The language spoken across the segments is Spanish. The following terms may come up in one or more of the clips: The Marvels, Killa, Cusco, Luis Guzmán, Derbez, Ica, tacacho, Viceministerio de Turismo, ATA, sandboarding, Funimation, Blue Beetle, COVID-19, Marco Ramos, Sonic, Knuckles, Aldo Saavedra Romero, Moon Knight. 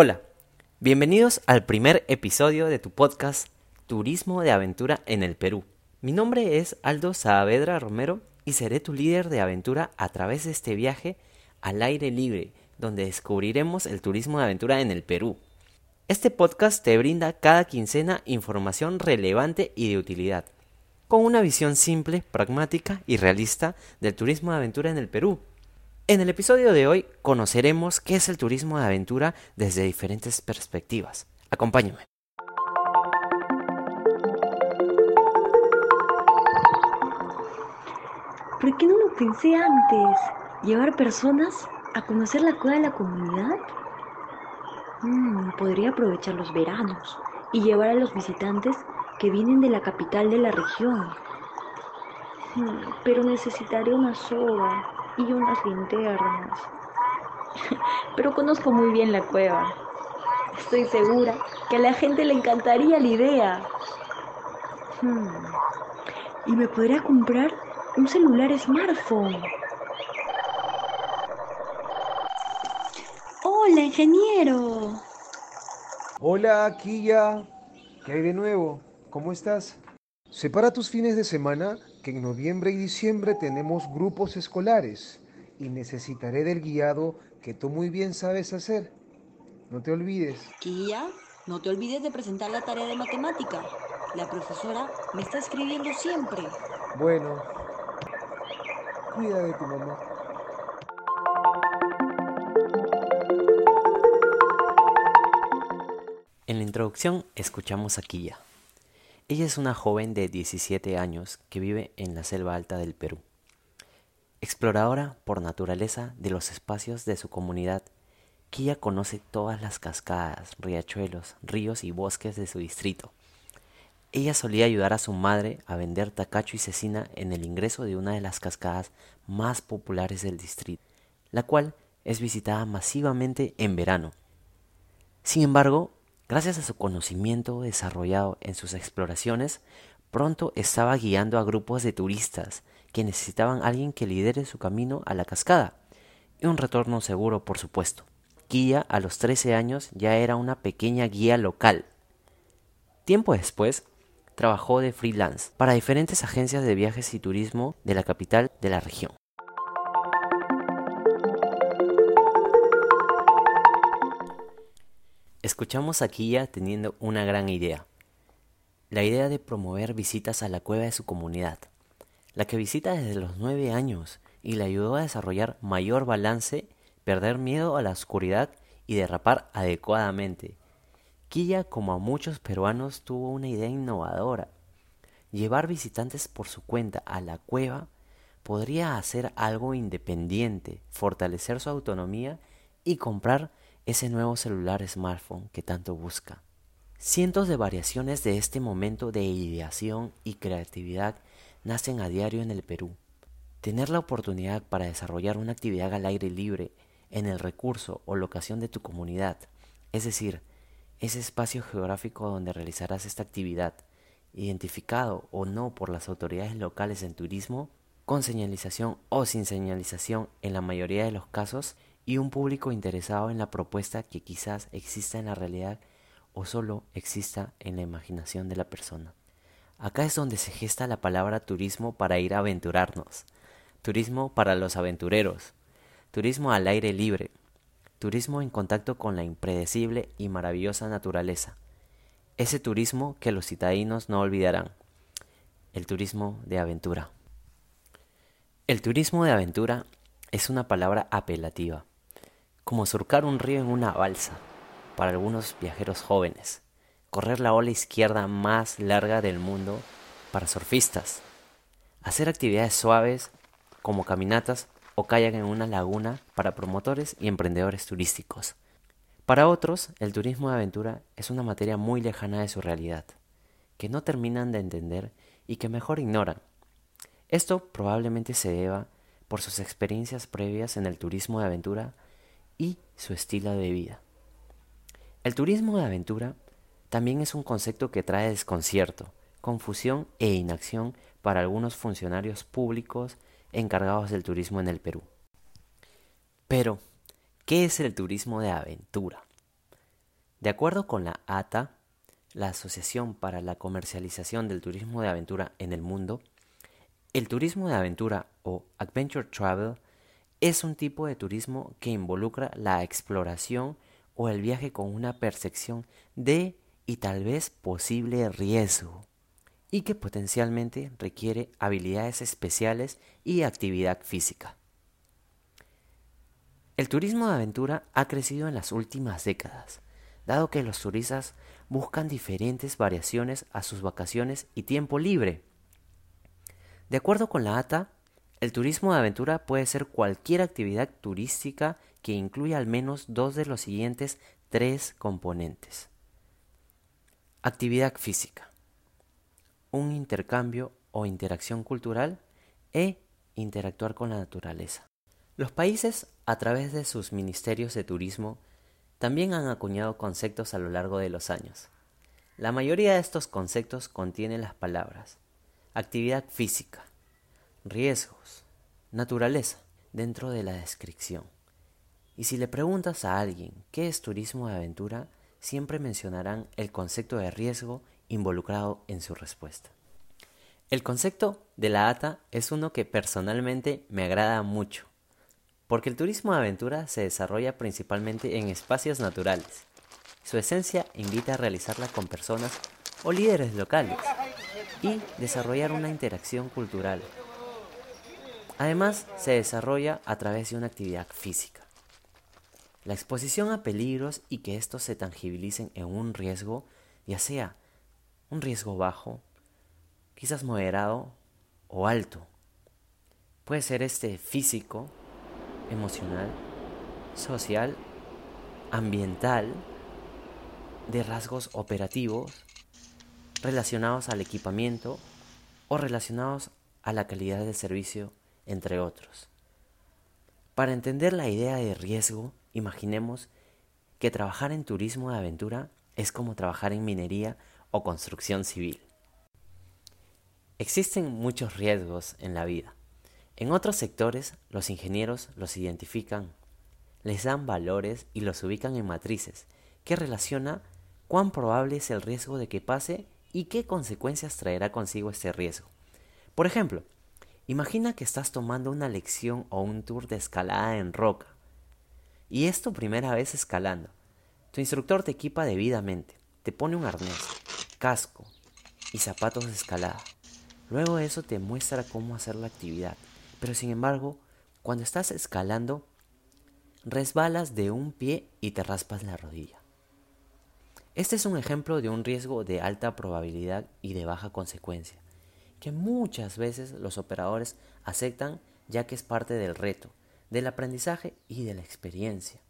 Hola, bienvenidos al primer episodio de tu podcast Turismo de Aventura en el Perú. Mi nombre es Aldo Saavedra Romero y seré tu líder de aventura a través de este viaje al aire libre, donde descubriremos el turismo de aventura en el Perú. Este podcast te brinda cada quincena información relevante y de utilidad, con una visión simple, pragmática y realista del turismo de aventura en el Perú. En el episodio de hoy conoceremos qué es el turismo de aventura desde diferentes perspectivas. Acompáñame. ¿Por qué no lo pensé antes? ¿Llevar personas a conocer la coda de la comunidad? Podría aprovechar los veranos y llevar a los visitantes que vienen de la capital de la región. Pero necesitaré una soga y unas linternas. Pero conozco muy bien la cueva. Estoy segura que a la gente le encantaría la idea. Y me podría comprar un celular smartphone. ¡Hola, ingeniero! Hola, Killa. ¿Qué hay de nuevo? ¿Cómo estás? Separa tus fines de semana, que en noviembre y diciembre tenemos grupos escolares y necesitaré del guiado que tú muy bien sabes hacer. No te olvides. Killa, no te olvides de presentar la tarea de matemática. La profesora me está escribiendo siempre. Bueno, cuida de tu mamá. En la introducción escuchamos a Killa. Ella es una joven de 17 años que vive en la selva alta del Perú, exploradora por naturaleza de los espacios de su comunidad. Killa conoce todas las cascadas, riachuelos, ríos y bosques de su distrito. Ella solía ayudar a su madre a vender tacacho y cecina en el ingreso de una de las cascadas más populares del distrito, la cual es visitada masivamente en verano. Sin embargo, gracias a su conocimiento desarrollado en sus exploraciones, pronto estaba guiando a grupos de turistas que necesitaban a alguien que lidere su camino a la cascada y un retorno seguro, por supuesto. Killa, a los 13 años, ya era una pequeña guía local. Tiempo después, trabajó de freelance para diferentes agencias de viajes y turismo de la capital de la región. Escuchamos a Killa teniendo una gran idea, la idea de promover visitas a la cueva de su comunidad, la que visita desde los 9 años y le ayudó a desarrollar mayor balance, perder miedo a la oscuridad y derrapar adecuadamente. Killa, como a muchos peruanos, tuvo una idea innovadora. Llevar visitantes por su cuenta a la cueva podría hacer algo independiente, fortalecer su autonomía y comprar ese nuevo celular smartphone que tanto busca. Cientos de variaciones de este momento de ideación y creatividad nacen a diario en el Perú. Tener la oportunidad para desarrollar una actividad al aire libre en el recurso o locación de tu comunidad, es decir, ese espacio geográfico donde realizarás esta actividad, identificado o no por las autoridades locales en turismo, con señalización o sin señalización en la mayoría de los casos, y un público interesado en la propuesta que quizás exista en la realidad o solo exista en la imaginación de la persona. Acá es donde se gesta la palabra turismo para ir a aventurarnos, turismo para los aventureros, turismo al aire libre, turismo en contacto con la impredecible y maravillosa naturaleza, ese turismo que los citadinos no olvidarán, el turismo de aventura. El turismo de aventura es una palabra apelativa, como surcar un río en una balsa para algunos viajeros jóvenes, correr la ola izquierda más larga del mundo para surfistas, hacer actividades suaves como caminatas o kayak en una laguna para promotores y emprendedores turísticos. Para otros, el turismo de aventura es una materia muy lejana de su realidad, que no terminan de entender y que mejor ignoran. Esto probablemente se deba por sus experiencias previas en el turismo de aventura y su estilo de vida. El turismo de aventura también es un concepto que trae desconcierto, confusión e inacción para algunos funcionarios públicos encargados del turismo en el Perú. Pero, ¿qué es el turismo de aventura? De acuerdo con la ATA, la Asociación para la Comercialización del Turismo de Aventura en el Mundo, el turismo de aventura o adventure travel es un tipo de turismo que involucra la exploración o el viaje con una percepción de y tal vez posible riesgo y que potencialmente requiere habilidades especiales y actividad física. El turismo de aventura ha crecido en las últimas décadas, dado que los turistas buscan diferentes variaciones a sus vacaciones y tiempo libre. De acuerdo con la ATA, el turismo de aventura puede ser cualquier actividad turística que incluya al menos dos de los siguientes tres componentes. Actividad física, un intercambio o interacción cultural e interactuar con la naturaleza. Los países, a través de sus ministerios de turismo, también han acuñado conceptos a lo largo de los años. La mayoría de estos conceptos contienen las palabras actividad física, riesgos, naturaleza, dentro de la descripción. Y si le preguntas a alguien qué es turismo de aventura, siempre mencionarán el concepto de riesgo involucrado en su respuesta. El concepto de la ATA es uno que personalmente me agrada mucho, porque el turismo de aventura se desarrolla principalmente en espacios naturales. Su esencia invita a realizarla con personas o líderes locales y desarrollar una interacción cultural. Además, se desarrolla a través de una actividad física. La exposición a peligros y que estos se tangibilicen en un riesgo, ya sea un riesgo bajo, quizás moderado o alto. Puede ser físico, emocional, social, ambiental, de rasgos operativos, relacionados al equipamiento o relacionados a la calidad del servicio, entre otros. Para entender la idea de riesgo, imaginemos que trabajar en turismo de aventura es como trabajar en minería o construcción civil. Existen muchos riesgos en la vida. En otros sectores, los ingenieros los identifican, les dan valores y los ubican en matrices que relaciona cuán probable es el riesgo de que pase y qué consecuencias traerá consigo este riesgo. Por ejemplo, imagina que estás tomando una lección o un tour de escalada en roca. Y es tu primera vez escalando. Tu instructor te equipa debidamente. Te pone un arnés, casco y zapatos de escalada. Luego de eso te muestra cómo hacer la actividad. Pero sin embargo, cuando estás escalando, resbalas de un pie y te raspas la rodilla. Este es un ejemplo de un riesgo de alta probabilidad y de baja consecuencia, que muchas veces los operadores aceptan ya que es parte del reto, del aprendizaje y de la experiencia.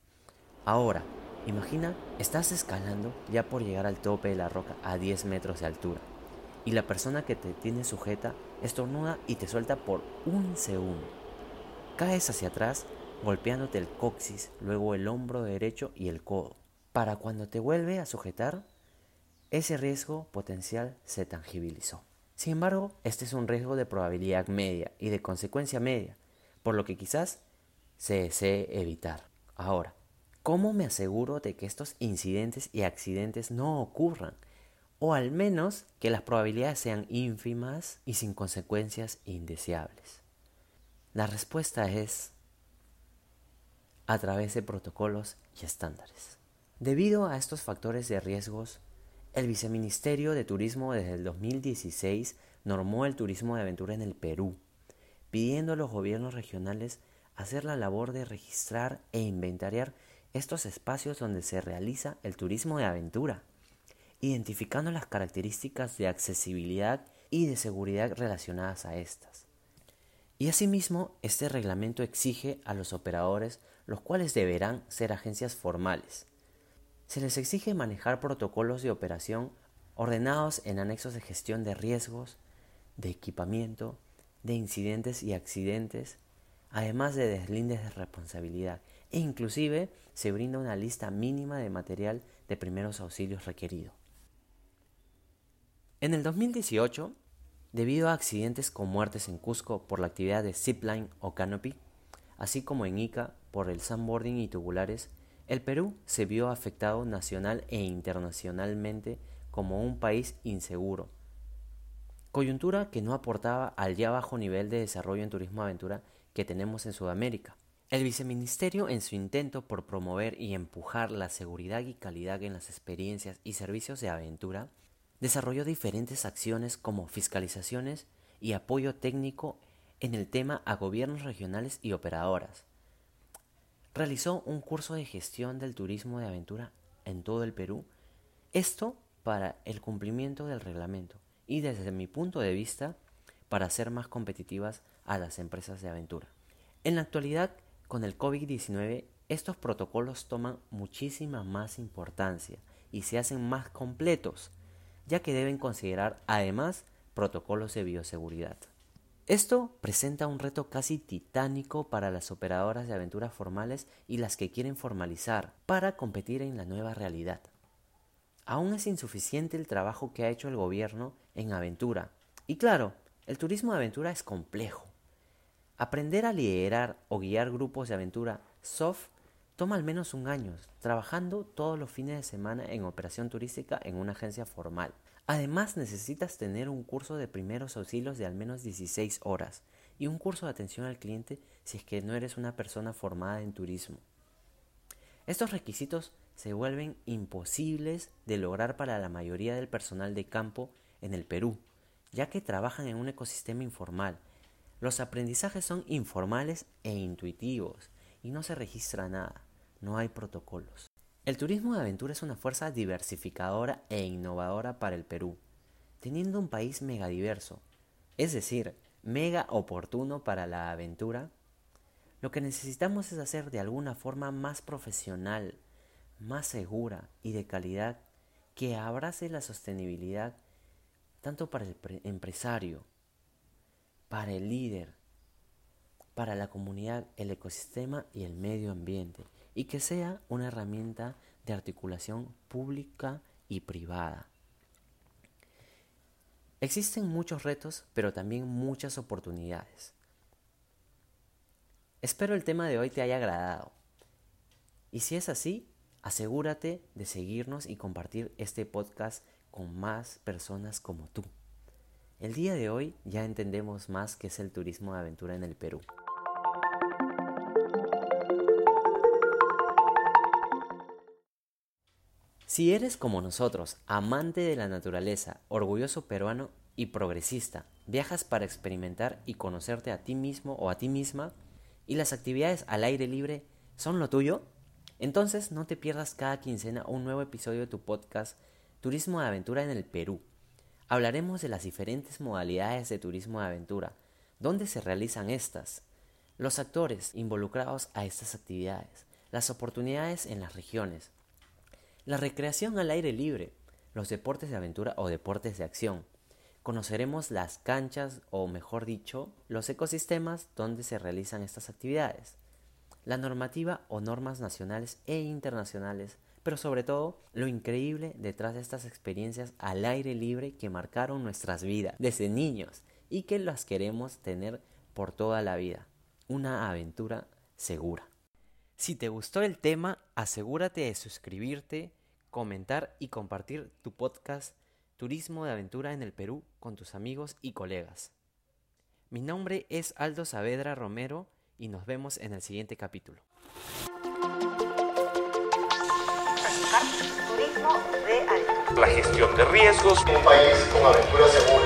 Ahora, imagina, estás escalando ya por llegar al tope de la roca a 10 metros de altura y la persona que te tiene sujeta estornuda y te suelta por un segundo. Caes hacia atrás golpeándote el coxis, luego el hombro derecho y el codo. Para cuando te vuelve a sujetar, ese riesgo potencial se tangibilizó. Sin embargo, este es un riesgo de probabilidad media y de consecuencia media, por lo que quizás se desee evitar. Ahora, ¿cómo me aseguro de que estos incidentes y accidentes no ocurran? O al menos que las probabilidades sean ínfimas y sin consecuencias indeseables. La respuesta es a través de protocolos y estándares. Debido a estos factores de riesgos, el Viceministerio de Turismo desde el 2016 normó el turismo de aventura en el Perú, pidiendo a los gobiernos regionales hacer la labor de registrar e inventariar estos espacios donde se realiza el turismo de aventura, identificando las características de accesibilidad y de seguridad relacionadas a estas. Y asimismo, este reglamento exige a los operadores, los cuales deberán ser agencias formales. Se les exige manejar protocolos de operación ordenados en anexos de gestión de riesgos, de equipamiento, de incidentes y accidentes, además de deslindes de responsabilidad, e inclusive se brinda una lista mínima de material de primeros auxilios requerido. En el 2018, debido a accidentes con muertes en Cusco por la actividad de zipline o canopy, así como en Ica por el sandboarding y tubulares, El Perú se vio afectado nacional e internacionalmente como un país inseguro. Coyuntura que no aportaba al ya bajo nivel de desarrollo en turismo aventura que tenemos en Sudamérica. El Viceministerio, en su intento por promover y empujar la seguridad y calidad en las experiencias y servicios de aventura, desarrolló diferentes acciones como fiscalizaciones y apoyo técnico en el tema a gobiernos regionales y operadoras. Realizó un curso de gestión del turismo de aventura en todo el Perú, esto para el cumplimiento del reglamento y desde mi punto de vista para hacer más competitivas a las empresas de aventura. En la actualidad, con el COVID-19, estos protocolos toman muchísima más importancia y se hacen más completos, ya que deben considerar además protocolos de bioseguridad. Esto presenta un reto casi titánico para las operadoras de aventuras formales y las que quieren formalizar para competir en la nueva realidad. Aún es insuficiente el trabajo que ha hecho el gobierno en aventura. Y claro, el turismo de aventura es complejo. Aprender a liderar o guiar grupos de aventura soft toma al menos un año, trabajando todos los fines de semana en operación turística en una agencia formal. Además, necesitas tener un curso de primeros auxilios de al menos 16 horas y un curso de atención al cliente si es que no eres una persona formada en turismo. Estos requisitos se vuelven imposibles de lograr para la mayoría del personal de campo en el Perú, ya que trabajan en un ecosistema informal. Los aprendizajes son informales e intuitivos y no se registra nada, no hay protocolos. El turismo de aventura es una fuerza diversificadora e innovadora para el Perú, teniendo un país megadiverso, es decir, mega oportuno para la aventura. Lo que necesitamos es hacer de alguna forma más profesional, más segura y de calidad que abrace la sostenibilidad tanto para el empresario, para el líder, para la comunidad, el ecosistema y el medio ambiente, y que sea una herramienta de articulación pública y privada. Existen muchos retos, pero también muchas oportunidades. Espero el tema de hoy te haya agradado. Y si es así, asegúrate de seguirnos y compartir este podcast con más personas como tú. El día de hoy ya entendemos más qué es el turismo de aventura en el Perú. Si eres como nosotros, amante de la naturaleza, orgulloso peruano y progresista, viajas para experimentar y conocerte a ti mismo o a ti misma, y las actividades al aire libre son lo tuyo, entonces no te pierdas cada quincena un nuevo episodio de tu podcast Turismo de Aventura en el Perú. Hablaremos de las diferentes modalidades de turismo de aventura, dónde se realizan estas, los actores involucrados a estas actividades, las oportunidades en las regiones, la recreación al aire libre, los deportes de aventura o deportes de acción. Conoceremos las canchas o, mejor dicho, los ecosistemas donde se realizan estas actividades, la normativa o normas nacionales e internacionales, pero sobre todo lo increíble detrás de estas experiencias al aire libre que marcaron nuestras vidas desde niños y que las queremos tener por toda la vida. Una aventura segura. Si te gustó el tema, asegúrate de suscribirte, comentar y compartir tu podcast Turismo de Aventura en el Perú con tus amigos y colegas. Mi nombre es Aldo Saavedra Romero y nos vemos en el siguiente capítulo. Turismo de altura. La gestión de riesgos. Un país con aventura segura.